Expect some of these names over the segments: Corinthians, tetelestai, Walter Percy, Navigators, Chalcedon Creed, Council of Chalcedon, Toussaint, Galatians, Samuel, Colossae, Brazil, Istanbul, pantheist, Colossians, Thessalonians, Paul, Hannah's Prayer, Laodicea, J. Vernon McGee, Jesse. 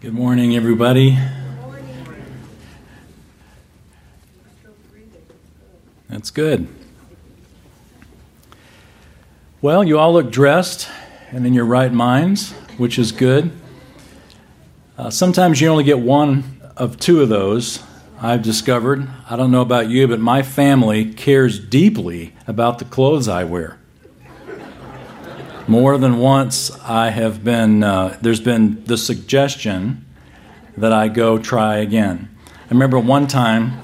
Good morning, everybody. Good morning. That's good. Well, you all look dressed and in your right minds, which is good. Sometimes you only get one of two of those, I've discovered. I don't know about you, but my family cares deeply about the clothes I wear. More than once, I have been. There's been the suggestion that I go try again. I remember one time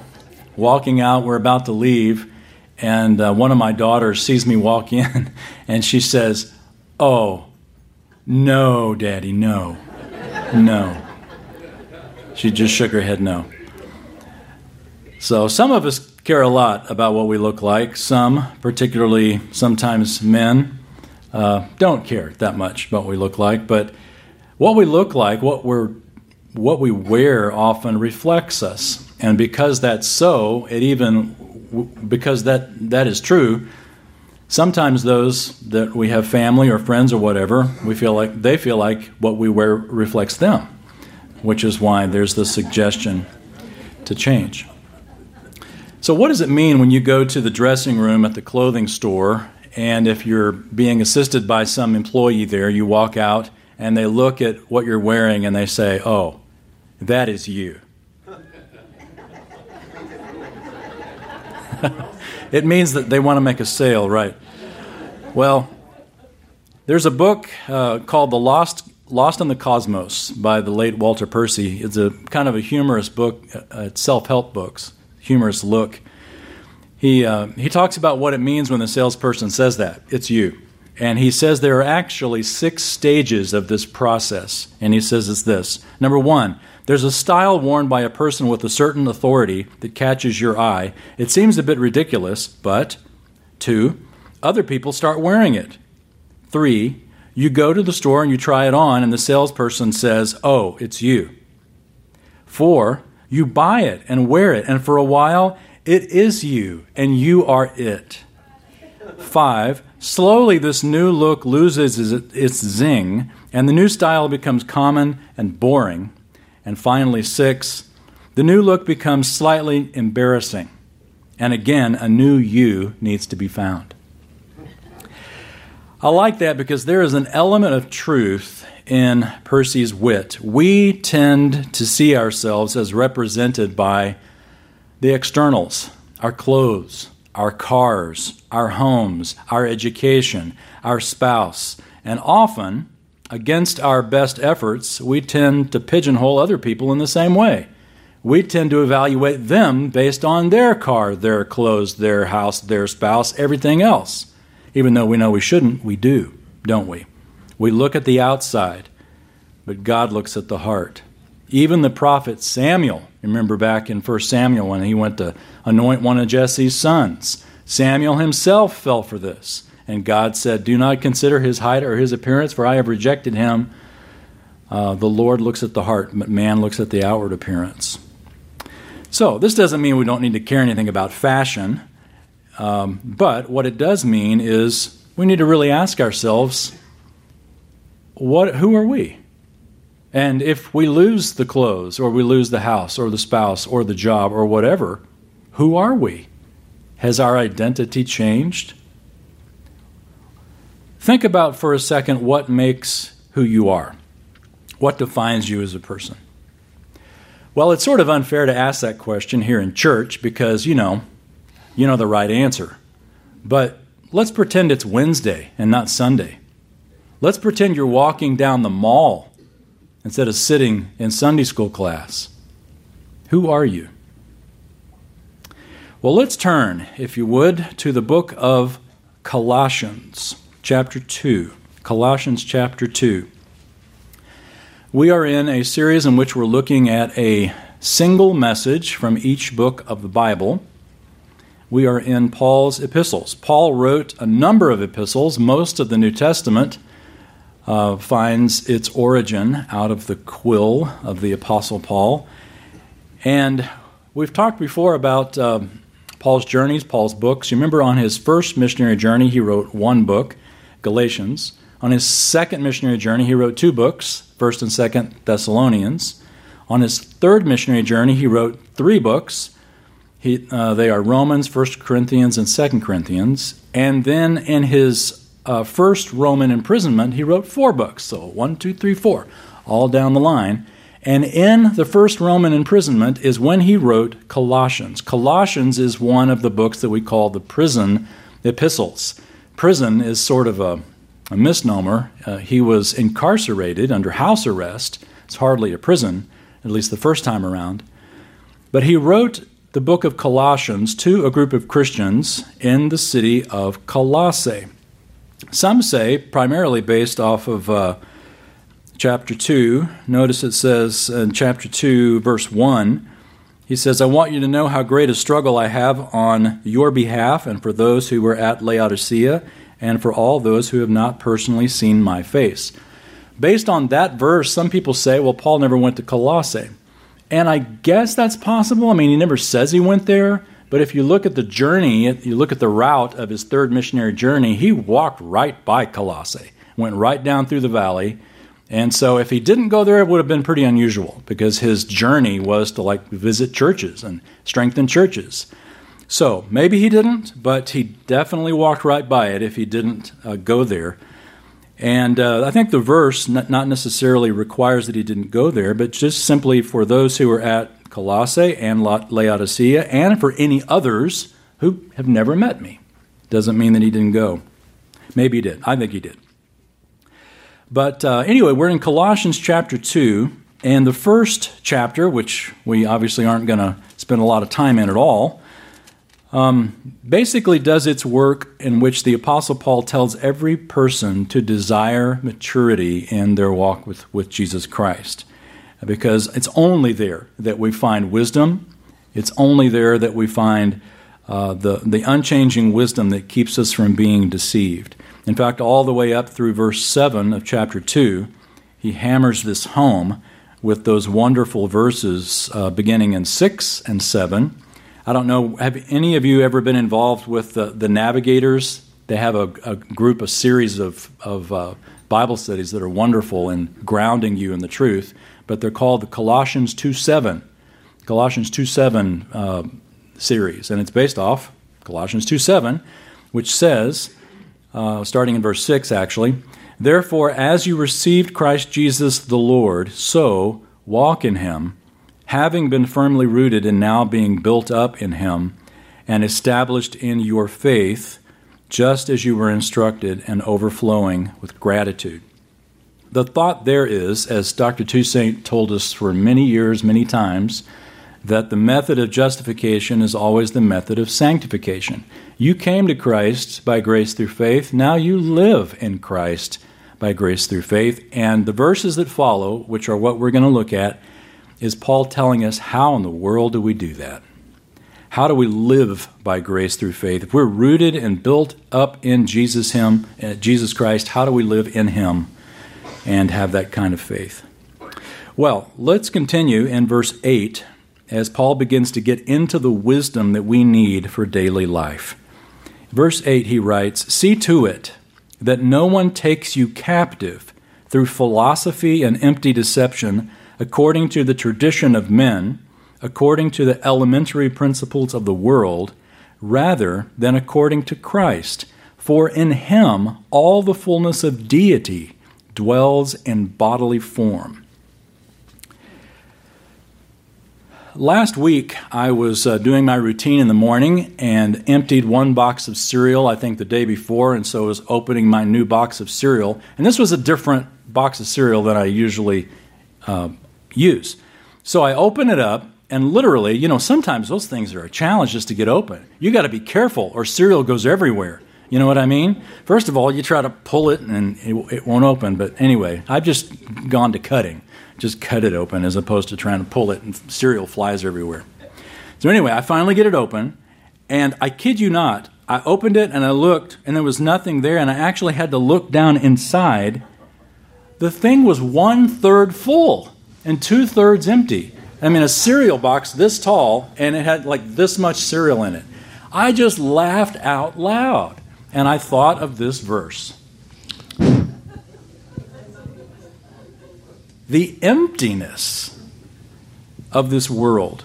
walking out, we're about to leave, and one of my daughters sees me walk in, and she says, "Oh, no, Daddy, no, no." She just shook her head no. So some of us care a lot about what we look like. Some, particularly sometimes men, don't care that much what we look like, but what we look like, what we wear often reflects us. And because that's so, because that is true, sometimes those that we have family or friends or whatever, they feel like what we wear reflects them, which is why there's the suggestion to change. So what does it mean when you go to the dressing room at the clothing store? And if you're being assisted by some employee there, you walk out and they look at what you're wearing and they say, "Oh, that is you." It means that they want to make a sale, right? Well, there's a book called The Lost in the Cosmos by the late Walter Percy. It's a kind of a humorous book, self-help books, humorous look. He talks about what it means when the salesperson says that. It's you. And he says there are actually 6 stages of this process. And he says it's this. Number 1, there's a style worn by a person with a certain authority that catches your eye. It seems a bit ridiculous, but 2, other people start wearing it. 3, you go to the store and you try it on and the salesperson says, "Oh, it's you." 4, you buy it and wear it and for a while it is you, and you are it. 5, slowly this new look loses its zing, and the new style becomes common and boring. And finally, 6, the new look becomes slightly embarrassing. And again, a new you needs to be found. I like that because there is an element of truth in Percy's wit. We tend to see ourselves as represented by the externals, our clothes, our cars, our homes, our education, our spouse, and often, against our best efforts, we tend to pigeonhole other people in the same way. We tend to evaluate them based on their car, their clothes, their house, their spouse, everything else. Even though we know we shouldn't, we do, don't we? We look at the outside, but God looks at the heart. Even the prophet Samuel, remember back in 1 Samuel when he went to anoint one of Jesse's sons, Samuel himself fell for this. And God said, "Do not consider his height or his appearance, for I have rejected him." The Lord looks at the heart, but man looks at the outward appearance. So this doesn't mean we don't need to care anything about fashion. But what it does mean is we need to really ask ourselves, who are we? And if we lose the clothes or we lose the house or the spouse or the job or whatever, who are we? Has our identity changed? Think about for a second what makes who you are. What defines you as a person? Well, it's sort of unfair to ask that question here in church because, you know the right answer. But let's pretend it's Wednesday and not Sunday. Let's pretend you're walking down the mall instead of sitting in Sunday school class. Who are you? Well, let's turn, if you would, to the book of Colossians, chapter 2. Colossians, chapter 2. We are in a series in which we're looking at a single message from each book of the Bible. We are in Paul's epistles. Paul wrote a number of epistles. Most of the New Testament finds its origin out of the quill of the Apostle Paul. And we've talked before about Paul's journeys, Paul's books. You remember on his first missionary journey, he wrote one book, Galatians. On his second missionary journey, he wrote 2 books, 1st and 2nd Thessalonians. On his third missionary journey, he wrote 3 books. They are Romans, 1 Corinthians, and 2 Corinthians. And then in his first Roman imprisonment, he wrote 4 books. So 1, 2, 3, 4, all down the line. And in the first Roman imprisonment is when he wrote Colossians. Colossians is one of the books that we call the prison epistles. Prison is sort of a misnomer. He was incarcerated under house arrest. It's hardly a prison, at least the first time around. But he wrote the book of Colossians to a group of Christians in the city of Colossae. Some say, primarily based off of chapter 2, notice it says in chapter 2, verse 1, he says, "I want you to know how great a struggle I have on your behalf and for those who were at Laodicea and for all those who have not personally seen my face." Based on that verse, some people say, well, Paul never went to Colossae. And I guess that's possible. I mean, he never says he went there. But if you look at the journey, if you look at the route of his third missionary journey, he walked right by Colossae, went right down through the valley. And so if he didn't go there, it would have been pretty unusual because his journey was to visit churches and strengthen churches. So maybe he didn't, but he definitely walked right by it if he didn't go there. And I think the verse not necessarily requires that he didn't go there, but just simply for those who were at Colossae and Laodicea and for any others who have never met me. Doesn't mean that he didn't go. Maybe he did. I think he did. But anyway, we're in Colossians chapter 2, and the first chapter, which we obviously aren't going to spend a lot of time in at all, basically does its work in which the Apostle Paul tells every person to desire maturity in their walk with Jesus Christ, because it's only there that we find wisdom. It's only there that we find the unchanging wisdom that keeps us from being deceived. In fact, all the way up through verse 7 of chapter 2, he hammers this home with those wonderful verses beginning in 6 and 7. I don't know, have any of you ever been involved with the Navigators? They have a group, a series of Bible studies that are wonderful in grounding you in the truth, but they're called the Colossians 2:7 series, and it's based off Colossians 2:7, which says, starting in verse 6 actually, "Therefore, as you received Christ Jesus the Lord, so walk in him, having been firmly rooted and now being built up in him and established in your faith, just as you were instructed and overflowing with gratitude." The thought there is, as Dr. Toussaint told us for many years, many times, that the method of justification is always the method of sanctification. You came to Christ by grace through faith. Now you live in Christ by grace through faith. And the verses that follow, which are what we're going to look at, is Paul telling us how in the world do we do that? How do we live by grace through faith? If we're rooted and built up in Jesus Christ, how do we live in him and have that kind of faith? Well, let's continue in verse 8 as Paul begins to get into the wisdom that we need for daily life. Verse 8, he writes, "See to it that no one takes you captive through philosophy and empty deception, according to the tradition of men, according to the elementary principles of the world, rather than according to Christ. For in him all the fullness of deity dwells in bodily form." Last week, I was doing my routine in the morning and emptied one box of cereal, I think the day before, and so I was opening my new box of cereal. And this was a different box of cereal than I usually use. So I open it up, and literally, you know, sometimes those things are a challenge just to get open. You got to be careful, or cereal goes everywhere. You know what I mean? First of all, you try to pull it, and it won't open. But anyway, I've just gone to cutting. Just cut it open as opposed to trying to pull it, and cereal flies everywhere. So anyway, I finally get it open, and I kid you not, I opened it, and I looked, and there was nothing there, and I actually had to look down inside. The thing was 1/3 full and 2/3 empty. I mean, a cereal box this tall, and it had like this much cereal in it. I just laughed out loud, and I thought of this verse. the emptiness of this world.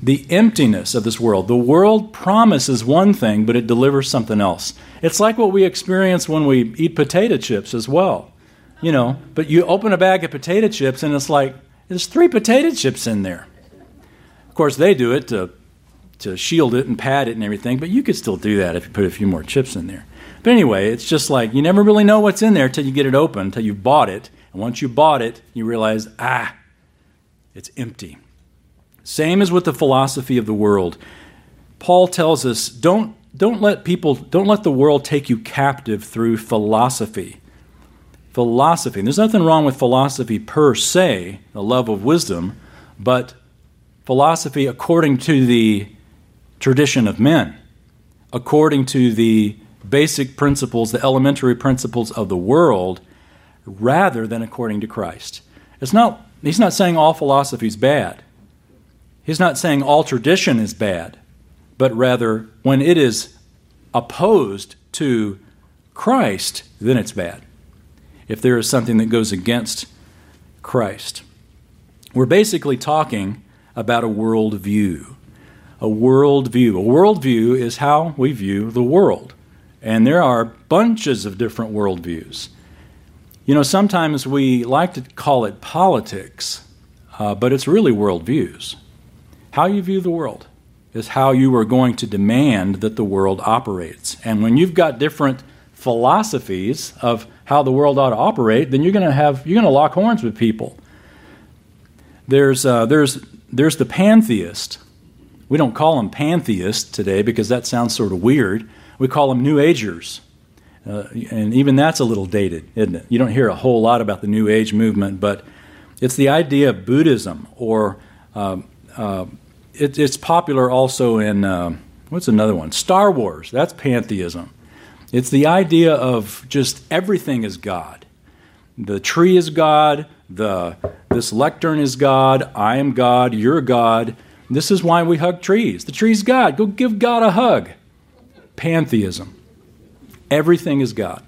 The emptiness of this world. The world promises one thing, but it delivers something else. It's like what we experience when we eat potato chips as well. You know, but you open a bag of potato chips and it's like, there's 3 potato chips in there. Of course, they do it to shield it and pad it and everything, but you could still do that if you put a few more chips in there. But anyway, it's just like you never really know what's in there until you get it open, until you've bought it. And once you bought it, you realize, it's empty. Same as with the philosophy of the world. Paul tells us, don't let the world take you captive through philosophy. Philosophy. And there's nothing wrong with philosophy per se, the love of wisdom, but philosophy according to the tradition of men, according to the basic principles, the elementary principles of the world, rather than according to Christ. He's not saying all philosophy is bad. He's not saying all tradition is bad, but rather when it is opposed to Christ, then it's bad. If there is something that goes against Christ. We're basically talking about a worldview. A worldview. A worldview is how we view the world. And there are bunches of different worldviews. You know, sometimes we like to call it politics, but it's really worldviews. How you view the world is how you are going to demand that the world operates. And when you've got different philosophies of how the world ought to operate, then you're going to lock horns with people. There's the pantheist. We don't call them pantheists today because that sounds sort of weird. We call them New Agers. And even that's a little dated, isn't it? You don't hear a whole lot about the New Age movement, but it's the idea of Buddhism, or it's popular also in, what's another one? Star Wars. That's pantheism. It's the idea of just everything is God. The tree is God. This lectern is God. I am God. You're God. This is why we hug trees. The tree's God. Go give God a hug. Pantheism. Everything is God,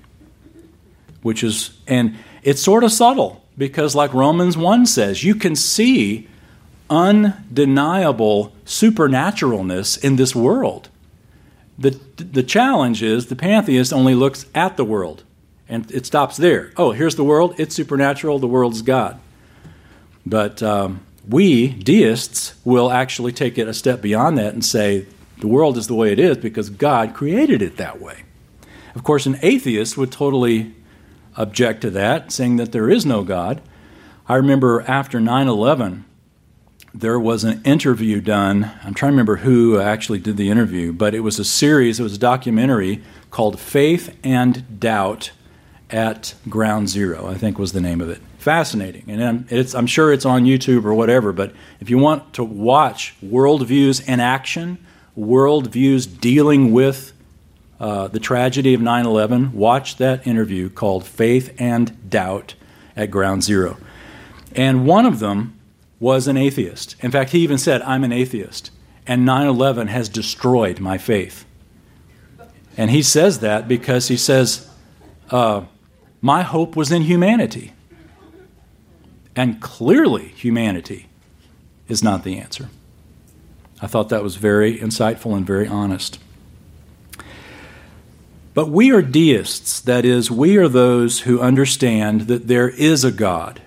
and it's sort of subtle because like Romans 1 says, you can see undeniable supernaturalness in this world. The challenge is the pantheist only looks at the world, and it stops there. Oh, here's the world. It's supernatural. The world's God. But we, deists, will actually take it a step beyond that and say the world is the way it is because God created it that way. Of course, an atheist would totally object to that, saying that there is no God. I remember after 9/11, there was an interview done. I'm trying to remember who actually did the interview, but it was a series, it was a documentary called Faith and Doubt at Ground Zero, I think was the name of it. Fascinating. And I'm sure it's on YouTube or whatever, but if you want to watch worldviews in action, worldviews dealing with the tragedy of 9/11, watch that interview called Faith and Doubt at Ground Zero. And one of them was an atheist. In fact, he even said, I'm an atheist, and 9/11 has destroyed my faith. And he says that because he says, my hope was in humanity. And clearly humanity is not the answer. I thought that was very insightful and very honest. But we are deists. That is, we are those who understand that there is a God.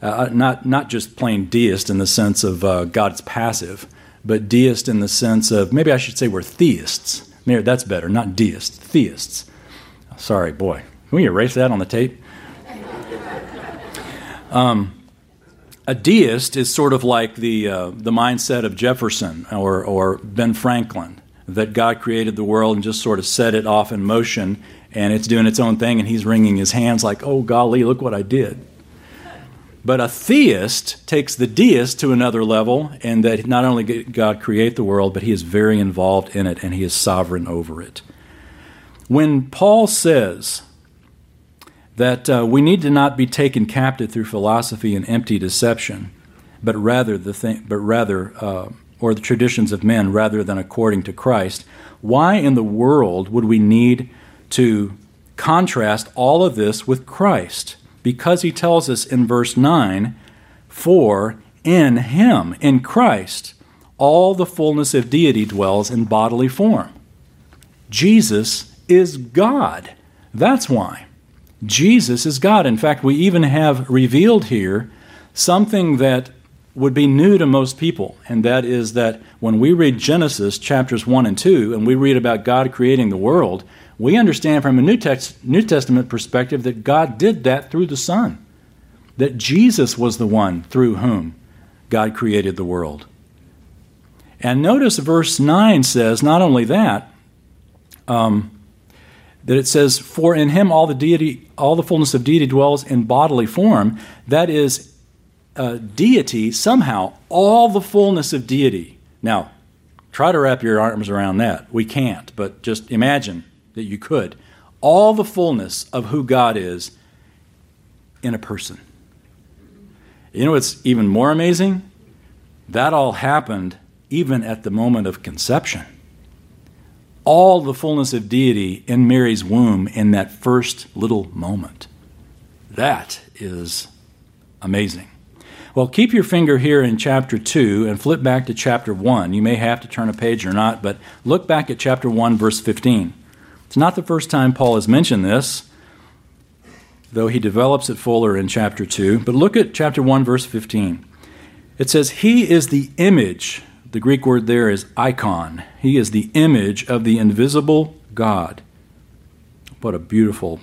Not just plain deist in the sense of God's passive, but deist in the sense of, maybe I should say we're theists. Maybe that's better, not deists, theists. Sorry, boy. Can we erase that on the tape? A deist is sort of like the mindset of Jefferson or Ben Franklin, that God created the world and just sort of set it off in motion, and it's doing its own thing, and he's wringing his hands like, oh, golly, look what I did. But a theist takes the deist to another level, and that not only did God create the world, but he is very involved in it, and he is sovereign over it. When Paul says that we need to not be taken captive through philosophy and empty deception, but rather the traditions of men, rather than according to Christ, why in the world would we need to contrast all of this with Christ? because he tells us in verse 9, for in him, in Christ, all the fullness of deity dwells in bodily form. Jesus is God. That's why. Jesus is God. In fact, we even have revealed here something that would be new to most people, and that is that when we read Genesis chapters 1 and 2, and we read about God creating the world, we understand from a New Testament perspective that God did that through the Son, that Jesus was the one through whom God created the world. And notice verse 9 says not only that, that it says, for in him all the fullness of deity dwells in bodily form. That is, deity, somehow, all the fullness of deity. Now, try to wrap your arms around that. We can't, but just imagine that you could. All the fullness of who God is in a person. You know what's even more amazing? That all happened even at the moment of conception. All the fullness of deity in Mary's womb in that first little moment. That is amazing. Well, keep your finger here in chapter 2 and flip back to chapter 1. You may have to turn a page or not, but look back at chapter 1, verse 15. It's not the first time Paul has mentioned this, though he develops it fuller in chapter 2. But look at chapter 1, verse 15. It says, he is the image. The Greek word there is icon. He is the image of the invisible God. What a beautiful,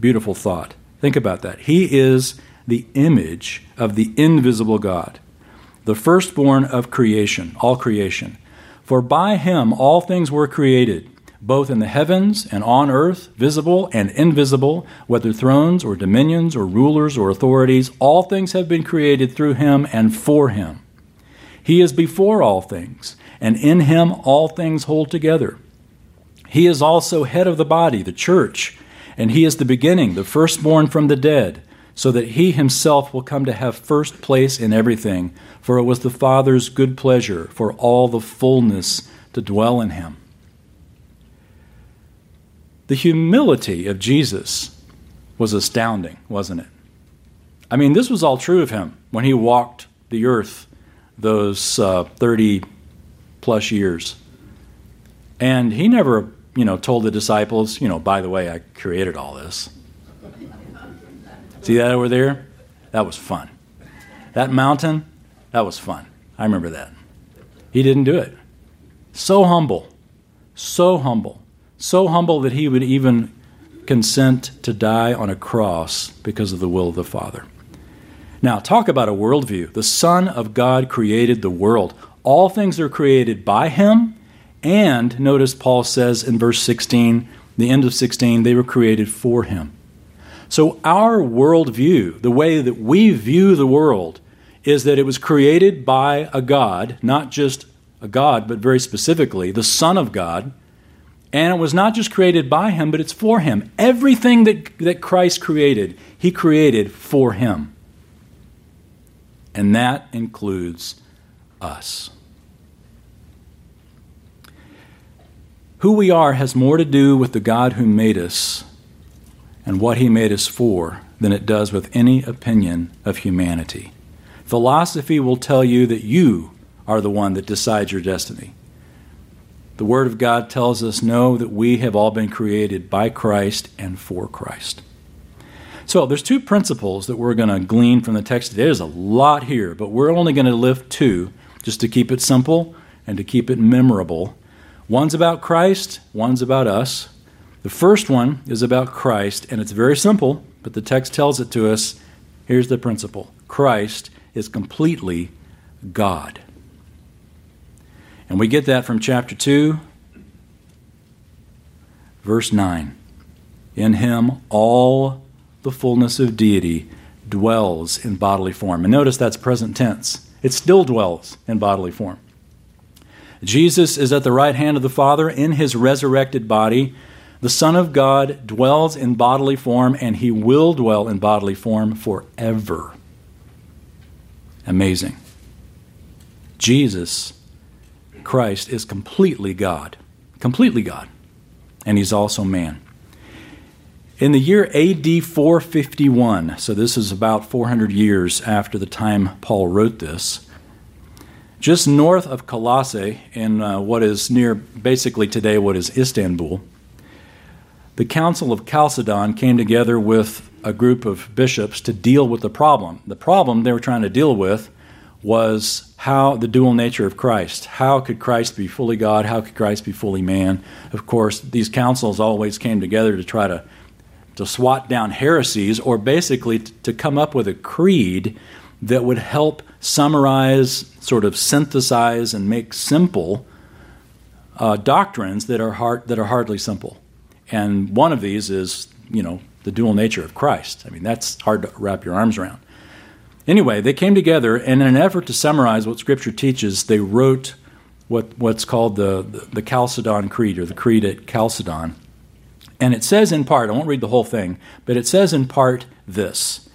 beautiful thought. Think about that. He is the image of the invisible God, the firstborn of creation, all creation. For by him all things were created, both in the heavens and on earth, visible and invisible, whether thrones or dominions or rulers or authorities, all things have been created through him and for him. He is before all things, and in him all things hold together. He is also head of the body, the church, and he is the beginning, the firstborn from the dead, so that he himself will come to have first place in everything, for it was the Father's good pleasure for all the fullness to dwell in him. The humility of Jesus was astounding, wasn't it? I mean, this was all true of him when he walked the earth those 30-plus years. And he never, told the disciples, by the way, I created all this. See that over there? That was fun. That mountain, that was fun. I remember that. He didn't do it. So humble that he would even consent to die on a cross because of the will of the Father. Now, talk about a worldview. The Son of God created the world. All things are created by him. And notice Paul says in verse 16, the end of 16, they were created for him. So our worldview, the way that we view the world, is that it was created by a God, not just a God, but very specifically, the Son of God. And it was not just created by him, but it's for him. Everything that Christ created, he created for him. And that includes us. Who we are has more to do with the God who made us and what he made us for than it does with any opinion of humanity. Philosophy will tell you that you are the one that decides your destiny. The Word of God tells us, no, that we have all been created by Christ and for Christ. So there's two principles that we're going to glean from the text today. There's a lot here, but we're only going to lift two just to keep it simple and to keep it memorable. One's about Christ, one's about us. The first one is about Christ, and it's very simple, but the text tells it to us. Here's the principle. Christ is completely God. And we get that from chapter 2, verse 9. In him all the fullness of deity dwells in bodily form. And notice that's present tense. It still dwells in bodily form. Jesus is at the right hand of the Father in his resurrected body. The Son of God dwells in bodily form, and he will dwell in bodily form forever. Amazing. Jesus Christ is completely God. Completely God. And he's also man. In the year AD 451, so this is about 400 years after the time Paul wrote this, just north of Colossae in what is near basically today what is Istanbul, the Council of Chalcedon came together with a group of bishops to deal with the problem. The problem they were trying to deal with was how the dual nature of Christ. How could Christ be fully God? How could Christ be fully man? Of course, these councils always came together to try to swat down heresies, or basically to come up with a creed that would help summarize, sort of synthesize, and make simple doctrines that are hardly simple. And one of these is, you know, the dual nature of Christ. I mean, that's hard to wrap your arms around. Anyway, they came together, and in an effort to summarize what Scripture teaches, they wrote what's called the Chalcedon Creed, or the Creed at Chalcedon. And it says in part, I won't read the whole thing, but it says in part this,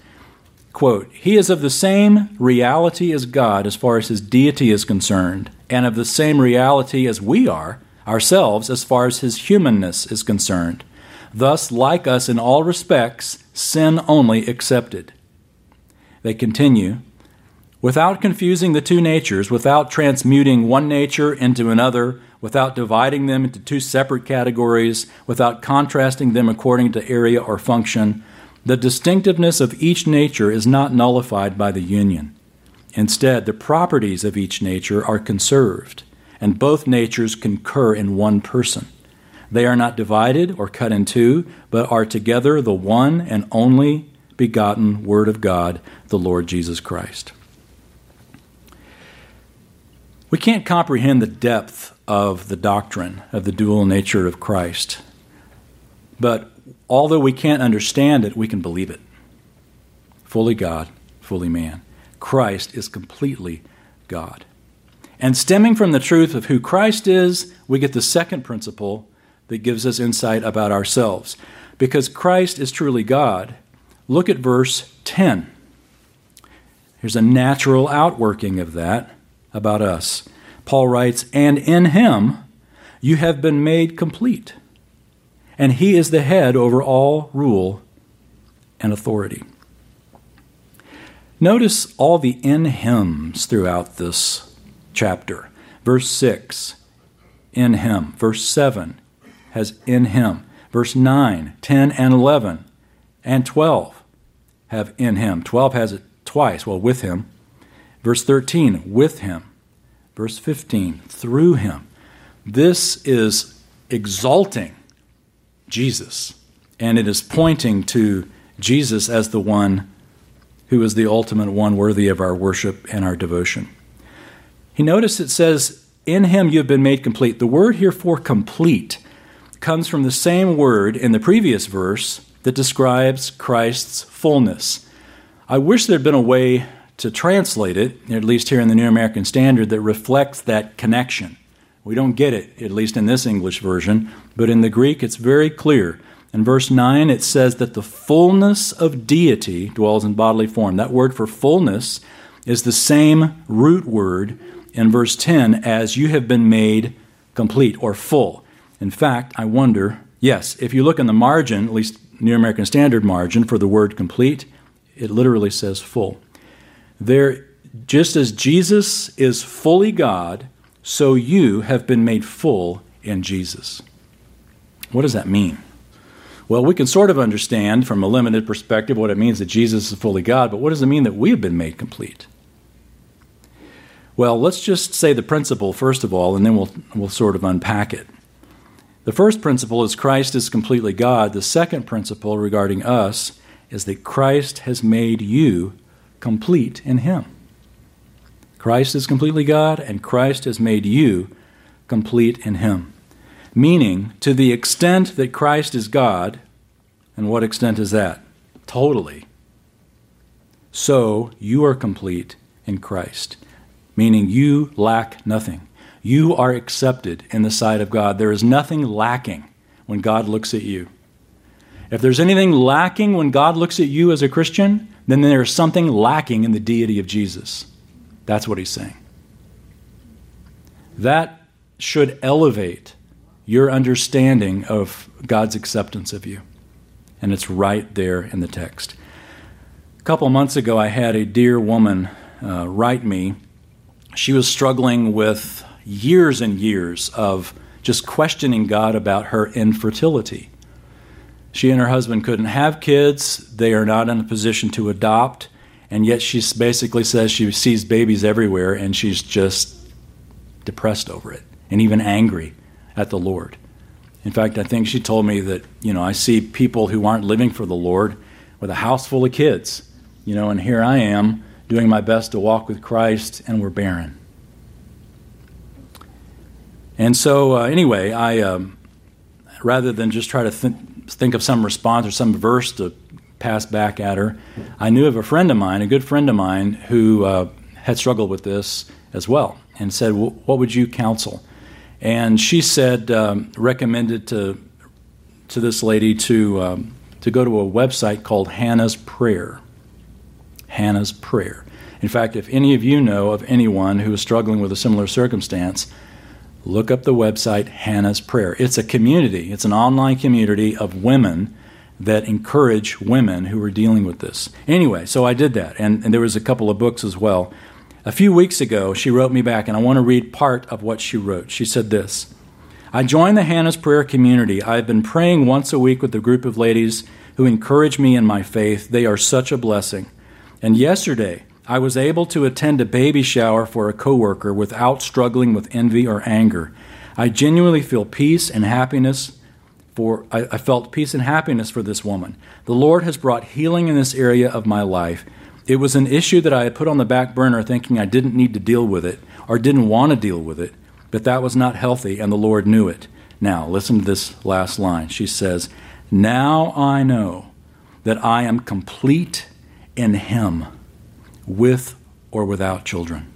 quote, "He is of the same reality as God as far as his deity is concerned, and of the same reality as we are ourselves as far as his humanness is concerned. Thus, like us in all respects, sin only excepted." They continue, "Without confusing the two natures, without transmuting one nature into another, without dividing them into two separate categories, without contrasting them according to area or function, the distinctiveness of each nature is not nullified by the union. Instead, the properties of each nature are conserved, and both natures concur in one person. They are not divided or cut in two, but are together the one and only begotten Word of God, the Lord Jesus Christ." We can't comprehend the depth of the doctrine of the dual nature of Christ. But although we can't understand it, we can believe it. Fully God, fully man. Christ is completely God. And stemming from the truth of who Christ is, we get the second principle that gives us insight about ourselves. Because Christ is truly God, look at verse 10. Here's a natural outworking of that about us. Paul writes, "And in him you have been made complete, and he is the head over all rule and authority." Notice all the "in hims" throughout this chapter. Verse 6, "in him." Verse 7 has "in him." Verse 9, 10, and 11, and 12 have "in him." 12 has it twice, well, "with him." Verse 13, "with him." Verse 15, "through him." This is exalting Jesus, and it is pointing to Jesus as the one who is the ultimate one worthy of our worship and our devotion. You notice it says, "In him you have been made complete." The word here for "complete" comes from the same word in the previous verse that describes Christ's fullness. I wish there had been a way to translate it, at least here in the New American Standard, that reflects that connection. We don't get it, at least in this English version, but in the Greek it's very clear. In verse 9 it says that the fullness of deity dwells in bodily form. That word for fullness is the same root word in verse 10 as "you have been made complete" or "full." In fact, I wonder, yes, if you look in the margin, at least New American Standard margin, for the word "complete," it literally says "full." There, just as Jesus is fully God, so you have been made full in Jesus. What does that mean? Well, we can sort of understand from a limited perspective what it means that Jesus is fully God, but what does it mean that we have been made complete? Well, let's just say the principle first of all, and then we'll sort of unpack it. The first principle is Christ is completely God. The second principle regarding us is that Christ has made you complete in him. Christ is completely God, and Christ has made you complete in him. Meaning, to the extent that Christ is God, and what extent is that? Totally. So you are complete in Christ, meaning you lack nothing. You are accepted in the sight of God. There is nothing lacking when God looks at you. If there's anything lacking when God looks at you as a Christian, then there is something lacking in the deity of Jesus. That's what he's saying. That should elevate your understanding of God's acceptance of you. and it's right there in the text. A couple months ago, I had a dear woman write me. She was struggling with years and years of just questioning God about her infertility. She and her husband couldn't have kids. They are not in a position to adopt. And yet she basically says she sees babies everywhere, and she's just depressed over it and even angry at the Lord. In fact, I think she told me that, I see people who aren't living for the Lord with a house full of kids, and here I am doing my best to walk with Christ, and we're barren. And so anyway, I rather than just try to think of some response or some verse to pass back at her, I knew of a good friend of mine, who had struggled with this as well, and said, well, what would you counsel? And she said, recommended to this lady to go to a website called Hannah's Prayer. Hannah's Prayer. In fact, if any of you know of anyone who is struggling with a similar circumstance, look up the website Hannah's Prayer. It's a community. It's an online community of women that encourage women who are dealing with this. Anyway, so I did that, and there was a couple of books as well. A few weeks ago, she wrote me back, and I want to read part of what she wrote. She said this: I joined the Hannah's Prayer community. I've been praying once a week with a group of ladies who encourage me in my faith. They are such a blessing. And yesterday, I was able to attend a baby shower for a coworker without struggling with envy or anger. I genuinely feel peace and happiness I felt peace and happiness for this woman. The Lord has brought healing in this area of my life. It was an issue that I had put on the back burner thinking I didn't need to deal with it or didn't want to deal with it, but that was not healthy, and the Lord knew it. Now, listen to this last line. She says, now I know that I am complete in Him, with or without children.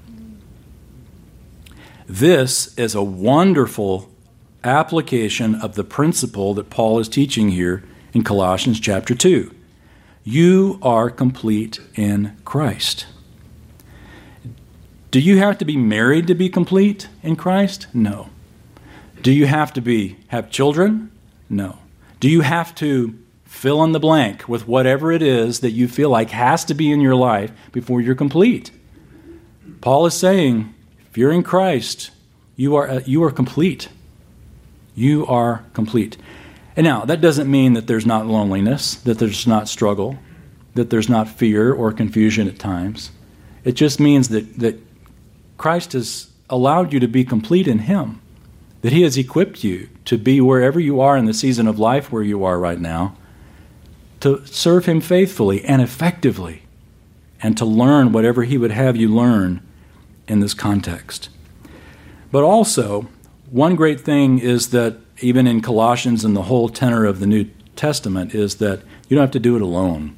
This is a wonderful application of the principle that Paul is teaching here in Colossians chapter 2. You are complete in Christ. Do you have to be married to be complete in Christ? No. Do you have to have children? No. Do you have to fill in the blank with whatever it is that you feel like has to be in your life before you're complete? Paul is saying, if you're in Christ, you are complete. You are complete. And now, that doesn't mean that there's not loneliness, that there's not struggle, that there's not fear or confusion at times. It just means that Christ has allowed you to be complete in Him, that He has equipped you to be wherever you are in the season of life where you are right now, to serve Him faithfully and effectively, and to learn whatever He would have you learn in this context. But also, one great thing is that even in Colossians and the whole tenor of the New Testament is that you don't have to do it alone.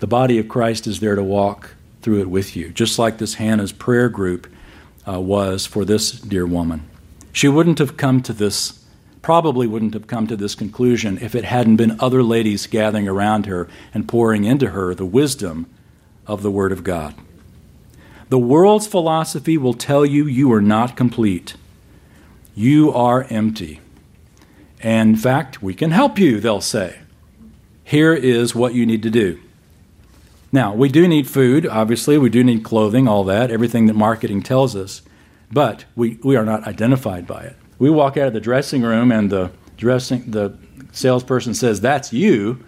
The body of Christ is there to walk through it with you, just like this Hannah's Prayer group was for this dear woman. She probably wouldn't have come to this conclusion if it hadn't been other ladies gathering around her and pouring into her the wisdom of the Word of God. The world's philosophy will tell you are not complete. You are empty. And in fact, we can help you, they'll say. Here is what you need to do. Now, we do need food, obviously. We do need clothing, all that, everything that marketing tells us. But we are not identified by it. We walk out of the dressing room and the salesperson says, that's you.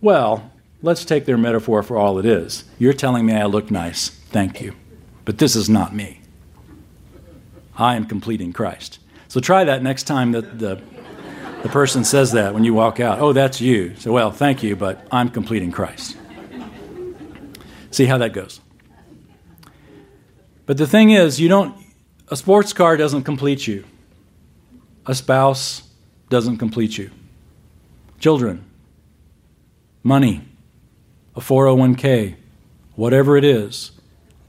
Well, let's take their metaphor for all it is. You're telling me I look nice. Thank you. But this is not me. I am complete in Christ. So try that next time that the person says that when you walk out. Oh, that's you. So, well, thank you, but I'm complete in Christ. See how that goes. But the thing is, a sports car doesn't complete you. A spouse doesn't complete you. Children, money, a 401k, whatever it is,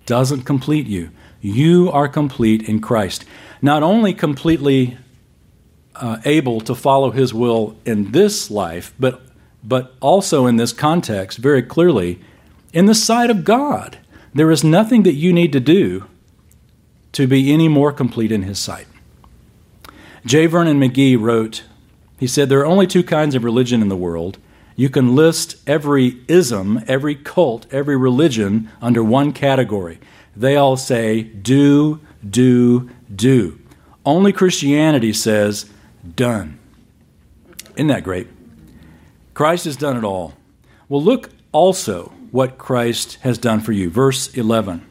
doesn't complete you. You are complete in Christ. Not only completely able to follow His will in this life, but also in this context, very clearly, in the sight of God, there is nothing that you need to do to be any more complete in His sight. J. Vernon McGee wrote, he said, there are only two kinds of religion in the world. you can list every ism, every cult, every religion under one category. They all say, do, do, do. Only Christianity says, done. Isn't that great? Christ has done it all. Well, look also what Christ has done for you. Verse 11.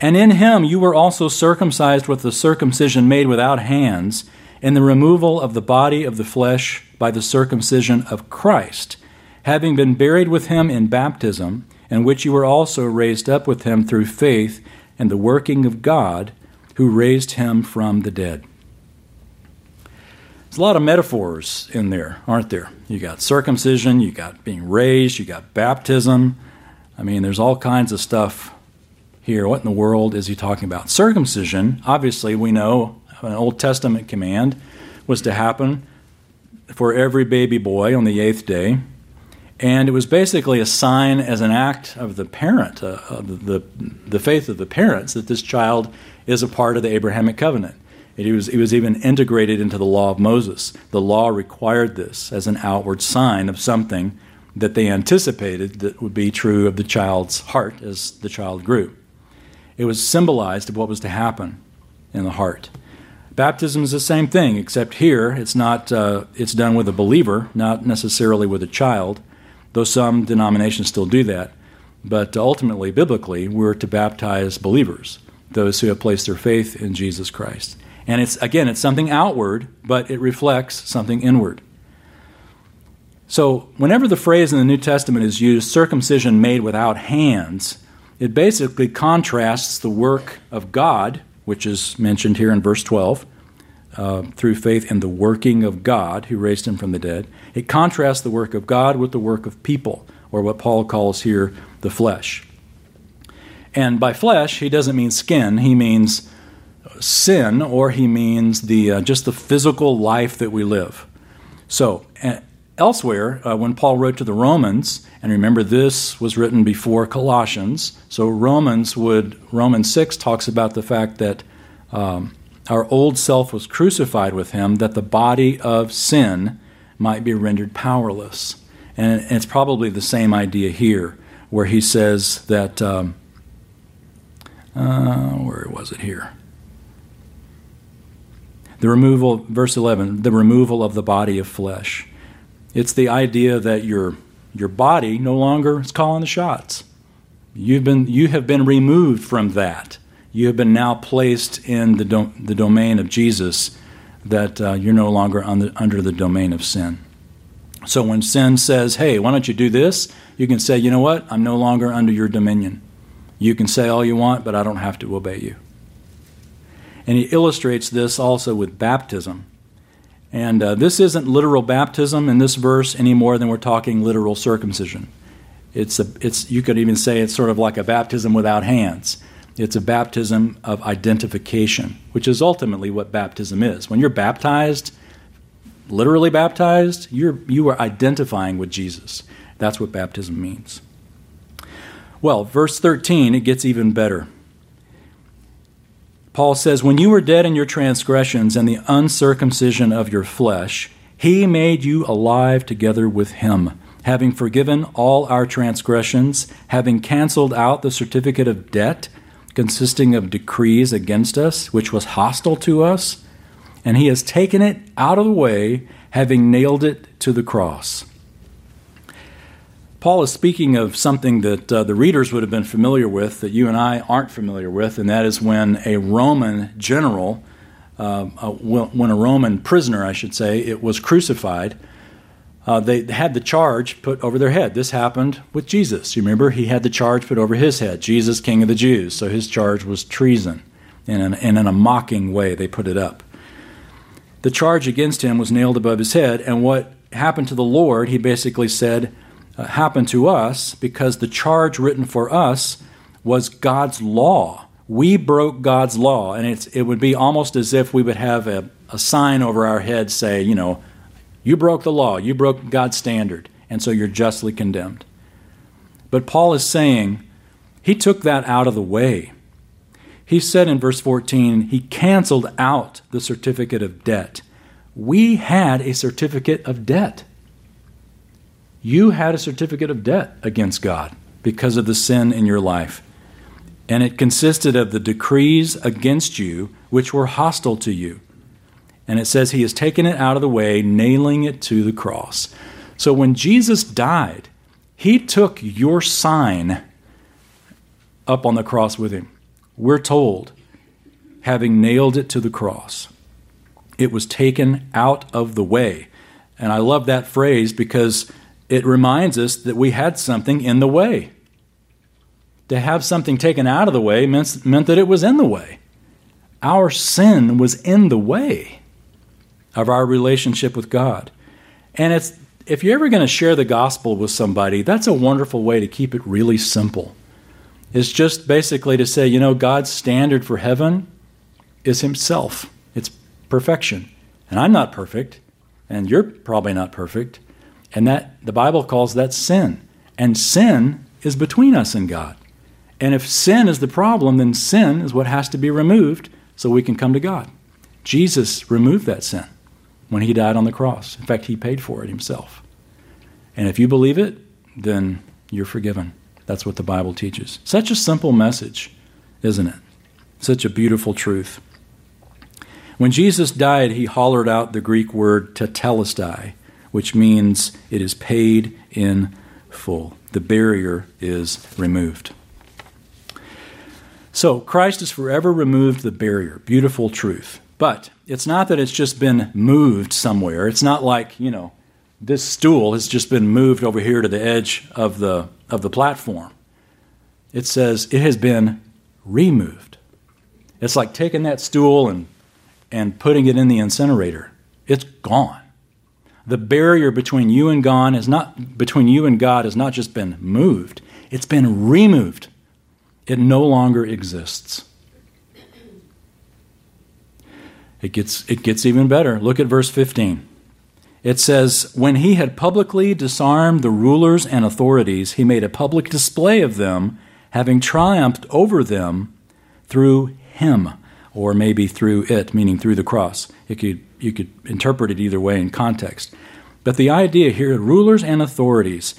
And in him you were also circumcised with the circumcision made without hands, in the removal of the body of the flesh by the circumcision of Christ, having been buried with him in baptism, in which you were also raised up with him through faith and the working of God, who raised him from the dead. There's a lot of metaphors in there, aren't there? You got circumcision, you got being raised, you got baptism. I mean, there's all kinds of stuff here. What in the world is he talking about? Circumcision, obviously, we know an Old Testament command was to happen for every baby boy on the 8th day. And it was basically a sign as an act of the parent, the faith of the parents, that this child is a part of the Abrahamic covenant. It was even integrated into the law of Moses. The law required this as an outward sign of something that they anticipated that would be true of the child's heart as the child grew. It was symbolized of what was to happen in the heart. Baptism is the same thing, except here it's not. It's done with a believer, not necessarily with a child, though some denominations still do that. But ultimately, biblically, we're to baptize believers, those who have placed their faith in Jesus Christ. And it's something outward, but it reflects something inward. So whenever the phrase in the New Testament is used, circumcision made without hands, it basically contrasts the work of God, which is mentioned here in verse 12, through faith in the working of God who raised him from the dead. It contrasts the work of God with the work of people, or what Paul calls here the flesh. And by flesh, he doesn't mean skin. He means sin, or he means just the physical life that we live. So elsewhere, when Paul wrote to the Romans, and remember this was written before Colossians, so Romans 6 talks about the fact that our old self was crucified with him, that the body of sin might be rendered powerless. And it's probably the same idea here, where he says that, where was it here? Verse 11, the removal of the body of flesh. It's the idea that your body no longer is calling the shots. You have been removed from that. You have been now placed in the domain of Jesus, that you're no longer under the domain of sin. So when sin says, hey, why don't you do this? You can say, you know what? I'm no longer under your dominion. You can say all you want, but I don't have to obey you. And he illustrates this also with baptism. And this isn't literal baptism in this verse any more than we're talking literal circumcision. You could even say it's sort of like a baptism without hands. It's a baptism of identification, which is ultimately what baptism is. When you're baptized, literally baptized, you are identifying with Jesus. That's what baptism means. Well, verse 13, it gets even better. Paul says, when you were dead in your transgressions and the uncircumcision of your flesh, he made you alive together with him, having forgiven all our transgressions, having canceled out the certificate of debt consisting of decrees against us, which was hostile to us, and he has taken it out of the way, having nailed it to the cross. Paul is speaking of something that the readers would have been familiar with that you and I aren't familiar with, and that is when a Roman general, when a Roman prisoner, I should say, it was crucified, they had the charge put over their head. This happened with Jesus. You remember, he had the charge put over his head, Jesus, King of the Jews. So his charge was treason, and in a mocking way they put it up. The charge against him was nailed above his head, and what happened to the Lord, he basically said, happened to us because the charge written for us was God's law. We broke God's law, and it would be almost as if we would have a sign over our head say, you know, you broke the law, you broke God's standard, and so you're justly condemned. But Paul is saying he took that out of the way. He said in verse 14, he canceled out the certificate of debt, We had a certificate of debt. You had a certificate of debt against God because of the sin in your life. And it consisted of the decrees against you, which were hostile to you. And it says he has taken it out of the way, nailing it to the cross. So when Jesus died, he took your sign up on the cross with him. We're told, having nailed it to the cross, it was taken out of the way. And I love that phrase because it reminds us that we had something in the way. To have something taken out of the way meant that it was in the way. Our sin was in the way of our relationship with God. And if you're ever going to share the gospel with somebody, that's a wonderful way to keep it really simple. It's just basically to say, you know, God's standard for heaven is himself. It's perfection. And I'm not perfect, and you're probably not perfect. And that the Bible calls that sin. And sin is between us and God. And if sin is the problem, then sin is what has to be removed so we can come to God. Jesus removed that sin when he died on the cross. In fact, he paid for it himself. And if you believe it, then you're forgiven. That's what the Bible teaches. Such a simple message, isn't it? Such a beautiful truth. When Jesus died, he hollered out the Greek word tetelestai, which means it is paid in full. The barrier is removed. So Christ has forever removed the barrier. Beautiful truth. But it's not that it's just been moved somewhere. It's not like, you know, this stool has just been moved over here to the edge of the platform. It says it has been removed. It's like taking that stool and putting it in the incinerator. It's gone. The barrier between you and God has not just been moved. It's been removed. It no longer exists. It gets even better. Look at verse 15. It says, when he had publicly disarmed the rulers and authorities, he made a public display of them, having triumphed over them through him, or maybe through it, meaning through the cross. You could interpret it either way in context. But the idea here, rulers and authorities,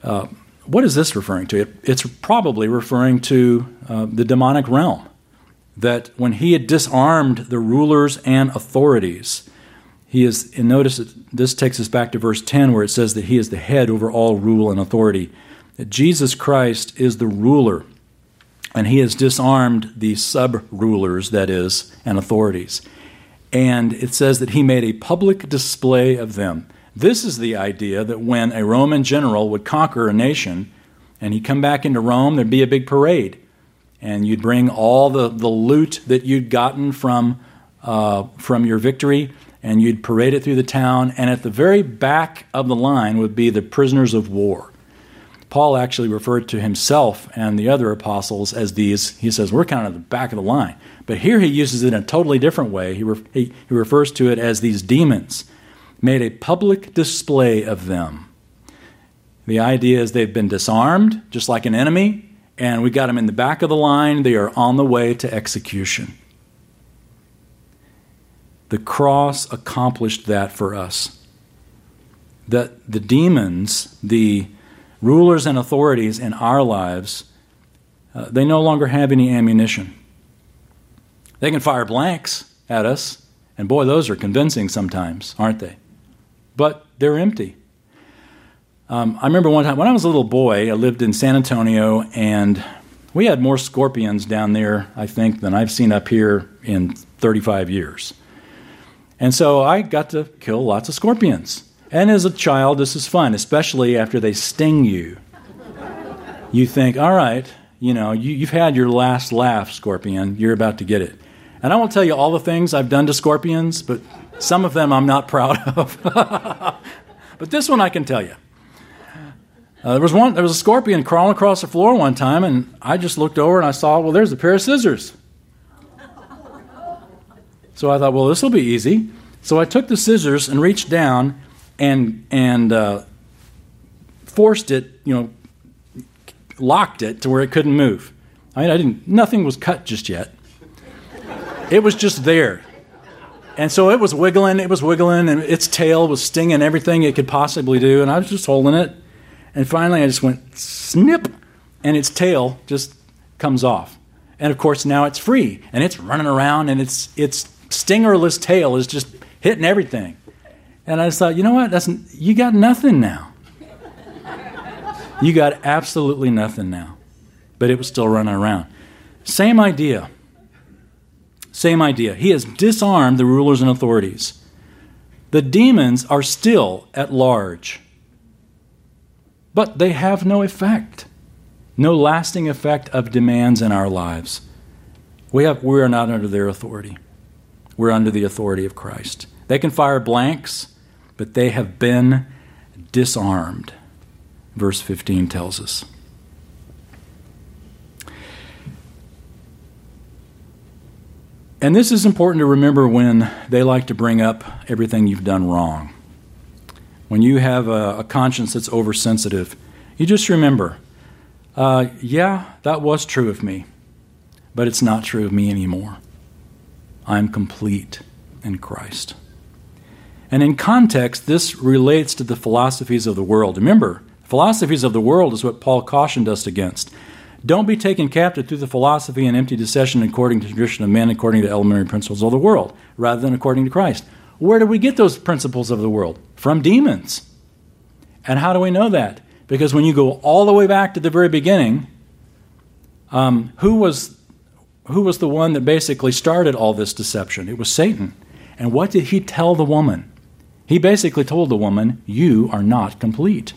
what is this referring to? It's probably referring to the demonic realm, that when he had disarmed the rulers and authorities, he is, and notice that this takes us back to verse 10 where it says that he is the head over all rule and authority, that Jesus Christ is the ruler, and he has disarmed the sub-rulers, that is, and authorities. And it says that he made a public display of them. This is the idea that when a Roman general would conquer a nation and he'd come back into Rome, there'd be a big parade. And you'd bring all the loot that you'd gotten from your victory, and you'd parade it through the town. And at the very back of the line would be the prisoners of war. Paul actually referred to himself and the other apostles as these. He says, we're kind of at the back of the line. But here he uses it in a totally different way. He refers to it as these demons. Made a public display of them. The idea is they've been disarmed, just like an enemy, and we got them in the back of the line. They are on the way to execution. The cross accomplished that for us. That the demons, the rulers and authorities in our lives, they no longer have any ammunition. They can fire blanks at us, and boy, those are convincing sometimes, aren't they? But they're empty. I remember one time when I was a little boy, I lived in San Antonio, and we had more scorpions down there, I think, than I've seen up here in 35 years. And so I got to kill lots of scorpions. And as a child, this is fun, especially after they sting you. You think, all right, you know, you've had your last laugh, scorpion. You're about to get it. And I won't tell you all the things I've done to scorpions, but some of them I'm not proud of. But this one I can tell you. There was a scorpion crawling across the floor one time, and I just looked over and I saw, well, there's a pair of scissors. So I thought, well, this will be easy. So I took the scissors and reached down and forced it, you know, locked it to where it couldn't move. I mean, nothing was cut just yet. It was just there. And so it was wiggling, and its tail was stinging everything it could possibly do, and I was just holding it. And finally I just went snip, and its tail just comes off. And of course now it's free, and it's running around, and its stingerless tail is just hitting everything. And I just thought, you know what? You got nothing now. You got absolutely nothing now. But it was still running around. Same idea. He has disarmed the rulers and authorities. The demons are still at large. But they have no effect, no lasting effect of demands in our lives. We are not under their authority. We're under the authority of Christ. They can fire blanks, but they have been disarmed, verse 15 tells us. And this is important to remember when they like to bring up everything you've done wrong. When you have a conscience that's oversensitive, you just remember, yeah, that was true of me, but it's not true of me anymore. I'm complete in Christ. And in context, this relates to the philosophies of the world. Remember, philosophies of the world is what Paul cautioned us against. Don't be taken captive through the philosophy and empty deception according to the tradition of men, according to elementary principles of the world, rather than according to Christ. Where do we get those principles of the world? From demons. And how do we know that? Because when you go all the way back to the very beginning, who was the one that basically started all this deception? It was Satan. And what did he tell the woman? He basically told the woman, you are not complete.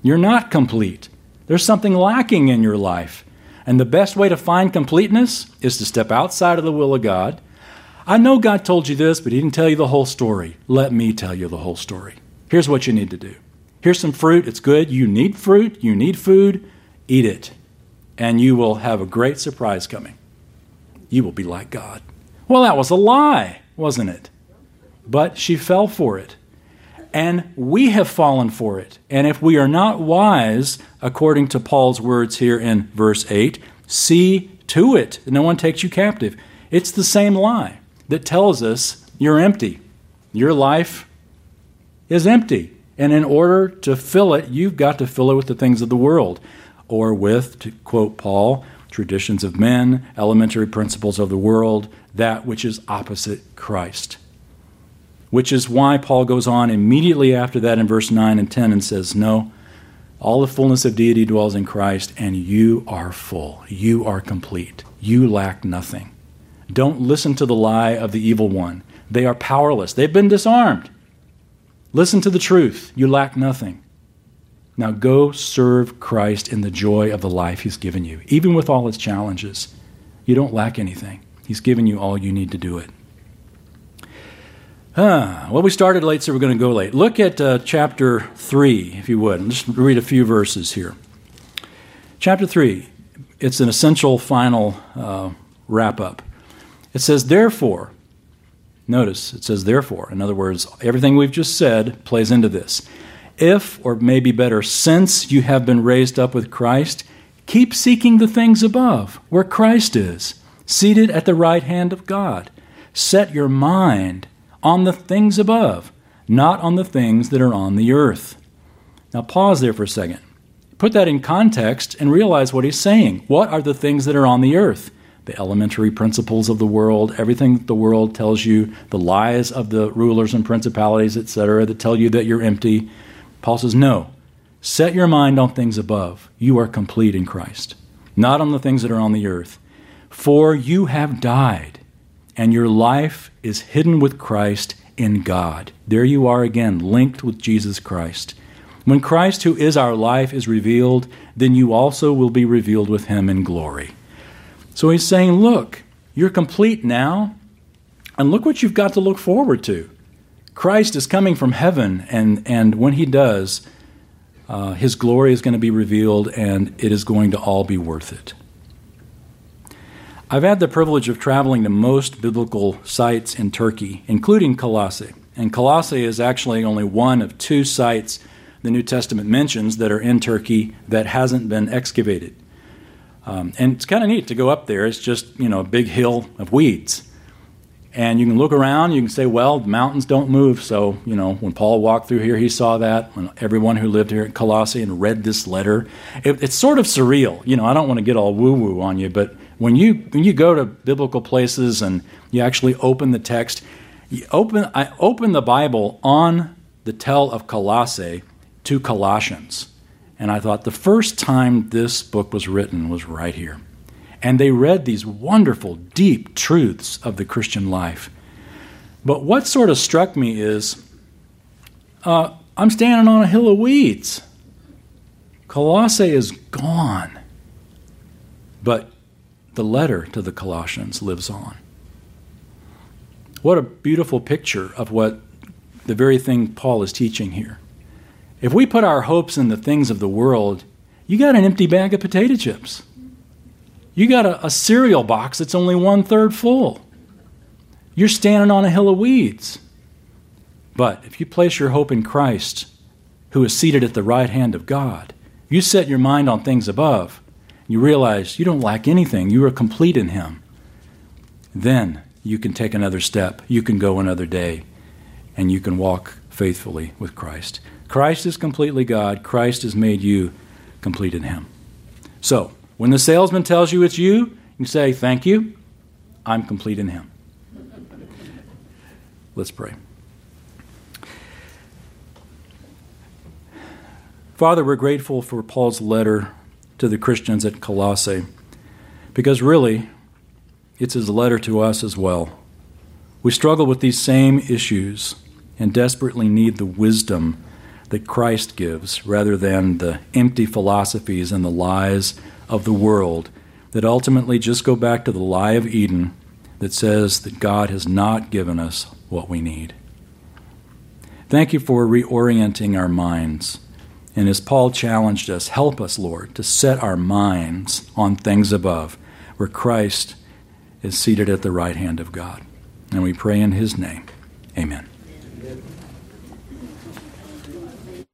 You're not complete. There's something lacking in your life. And the best way to find completeness is to step outside of the will of God. I know God told you this, but he didn't tell you the whole story. Let me tell you the whole story. Here's what you need to do. Here's some fruit. It's good. You need fruit. You need food. Eat it. And you will have a great surprise coming. You will be like God. Well, that was a lie, wasn't it? But she fell for it. And we have fallen for it. And if we are not wise, according to Paul's words here in verse 8, see to it that no one takes you captive. It's the same lie that tells us you're empty. Your life is empty. And in order to fill it, you've got to fill it with the things of the world, or with, to quote Paul, traditions of men, elementary principles of the world, that which is opposite Christ. Which is why Paul goes on immediately after that in verse 9 and 10 and says, no, all the fullness of deity dwells in Christ, and you are full. You are complete. You lack nothing. Don't listen to the lie of the evil one. They are powerless. They've been disarmed. Listen to the truth. You lack nothing. Now go serve Christ in the joy of the life he's given you. Even with all his challenges, you don't lack anything. He's given you all you need to do it. Well, we started late, so we're going to go late. Look at chapter 3, if you would. I'll just read a few verses here. Chapter 3, it's an essential final wrap-up. It says, therefore, notice, it says, therefore. In other words, everything we've just said plays into this. If, or maybe better, since you have been raised up with Christ, keep seeking the things above, where Christ is, seated at the right hand of God. Set your mind on the things above, not on the things that are on the earth. Now pause there for a second. Put that in context and realize what he's saying. What are the things that are on the earth? The elementary principles of the world, everything that the world tells you, the lies of the rulers and principalities, etc., that tell you that you're empty. Paul says, no. Set your mind on things above. You are complete in Christ, not on the things that are on the earth. For you have died, and your life is hidden with Christ in God. There you are again, linked with Jesus Christ. When Christ, who is our life, is revealed, then you also will be revealed with him in glory. So he's saying, look, you're complete now, and look what you've got to look forward to. Christ is coming from heaven, and when he does, his glory is going to be revealed, and it is going to all be worth it. I've had the privilege of traveling to most biblical sites in Turkey, including Colossae. And Colossae is actually only one of two sites the New Testament mentions that are in Turkey that hasn't been excavated. And it's kind of neat to go up there. It's just, you know, a big hill of weeds. And you can look around, you can say, well, the mountains don't move. So, you know, when Paul walked through here, he saw that. When everyone who lived here at Colossae and read this letter, it's sort of surreal. You know, I don't want to get all woo-woo on you, but when you go to biblical places and you actually open the text, I open the Bible on the tell of Colossae to Colossians. And I thought the first time this book was written was right here. And they read these wonderful, deep truths of the Christian life. But what sort of struck me is, I'm standing on a hill of weeds. Colossae is gone. But the letter to the Colossians lives on. What a beautiful picture of what the very thing Paul is teaching here. If we put our hopes in the things of the world, you got an empty bag of potato chips. You got a cereal box that's only 1/3 full. You're standing on a hill of weeds. But if you place your hope in Christ, who is seated at the right hand of God, you set your mind on things above, you realize you don't lack anything, you are complete in Him, then you can take another step, you can go another day, and you can walk faithfully with Christ. Christ is completely God. Christ has made you complete in Him. So, when the salesman tells you it's you, you say, thank you, I'm complete in Him. Let's pray. Father, we're grateful for Paul's letter to the Christians at Colossae, because really, it's his letter to us as well. We struggle with these same issues and desperately need the wisdom that Christ gives rather than the empty philosophies and the lies of the world that ultimately just go back to the lie of Eden that says that God has not given us what we need. Thank you for reorienting our minds. And as Paul challenged us, help us, Lord, to set our minds on things above, where Christ is seated at the right hand of God. And we pray in His name. Amen.